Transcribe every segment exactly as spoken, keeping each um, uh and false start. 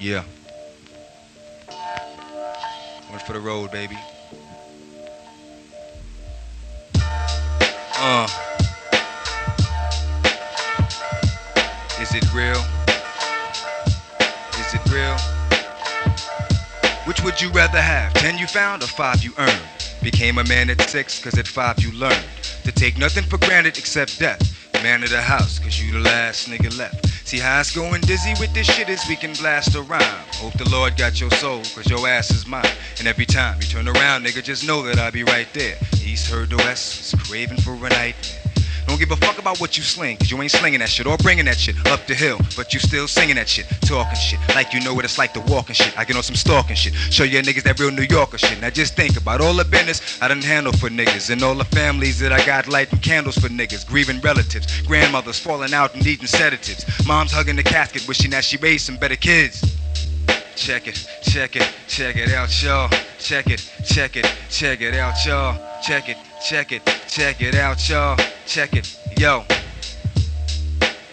Yeah. One for the road, baby. Uh. Is it real? Is it real? Which would you rather have? Ten you found or five you earned? Became a man at six, cause at five you learned to take nothing for granted except death. Man of the house, cause you the last nigga left. See how it's going dizzy with this shit is we can blast a rhyme. Hope the Lord got your soul, cause your ass is mine. And every time you turn around, nigga, just know that I'll be right there. East heard the West was craving for a nightmare. Don't give a fuck about what you sling, cause you ain't slinging that shit or bringing that shit up the hill. But you still singing that shit, talking shit, like you know what it's like to walk and shit. I get on some stalking shit, show your niggas that real New Yorker shit. Now just think about all the business I done handle for niggas, and all the families that I got lighting candles for niggas. Grieving relatives, grandmothers falling out and eating sedatives. Moms hugging the casket, wishing that she raised some better kids. Check it, check it, check it out, y'all. Check it, check it, check it out, y'all. Check it, check it, check it out, y'all. Check it, yo.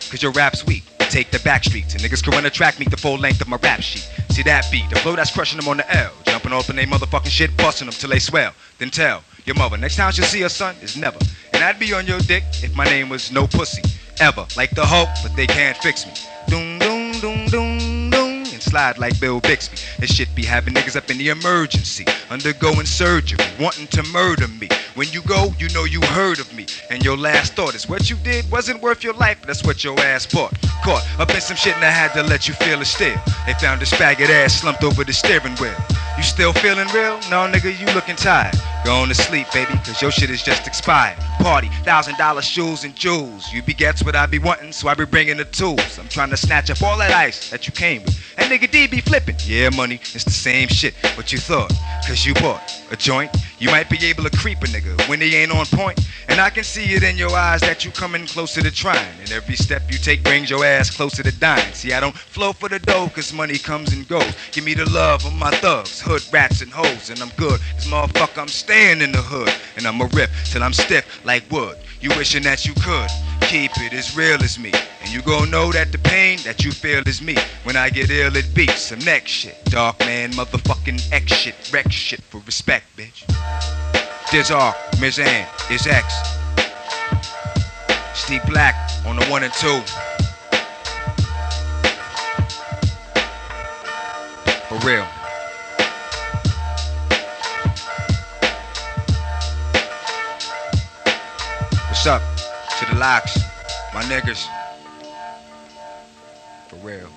Cause your rap's weak. Take the back streets, and niggas can run a track meet the full length of my rap sheet. See that beat, the flow that's crushing them on the L. Jumping off in they motherfucking shit, busting them till they swell. Then tell your mother, next time she see her son is never. And I'd be on your dick if my name was no pussy, ever. Like the Hulk, but they can't fix me. Doom, doom, doom, doom, doom. And slide like Bill Bixby. This shit be having niggas up in the emergency, undergoing surgery, wanting to murder me. When you go, you know you heard of me. And your last thought is what you did wasn't worth your life, but that's what your ass bought. Caught up in some shit and I had to let you feel it still. They found this faggot ass slumped over the steering wheel. You still feeling real? No, nigga, you looking tired. Going to sleep, baby, cause your shit is just expired. Party, thousand dollar shoes and jewels. You be gets what I be wanting, so I be bringing the tools. I'm trying to snatch up all that ice that you came with. And nigga D be flipping. Yeah, money, it's the same shit. What you thought, cause you bought a joint. You might be able to creep a nigga when he ain't on point. And I can see it in your eyes that you coming closer to trying. And every step you take brings your ass closer to dying. See, I don't flow for the dough, cause money comes and goes. Give me the love of my thugs, hood rats and hoes. And I'm good, cause motherfucker, I'm staying in the hood, and I'ma rip till I'm stiff like wood. You wishing that you could keep it as real as me, and you gon' know that the pain that you feel is me. When I get ill, it beats some neck shit, dark man, motherfucking X shit, wreck shit for respect, bitch. This R, Miss Ann, is X. Steve Black on the one and two. For real. Up to the locks, my niggas, for real.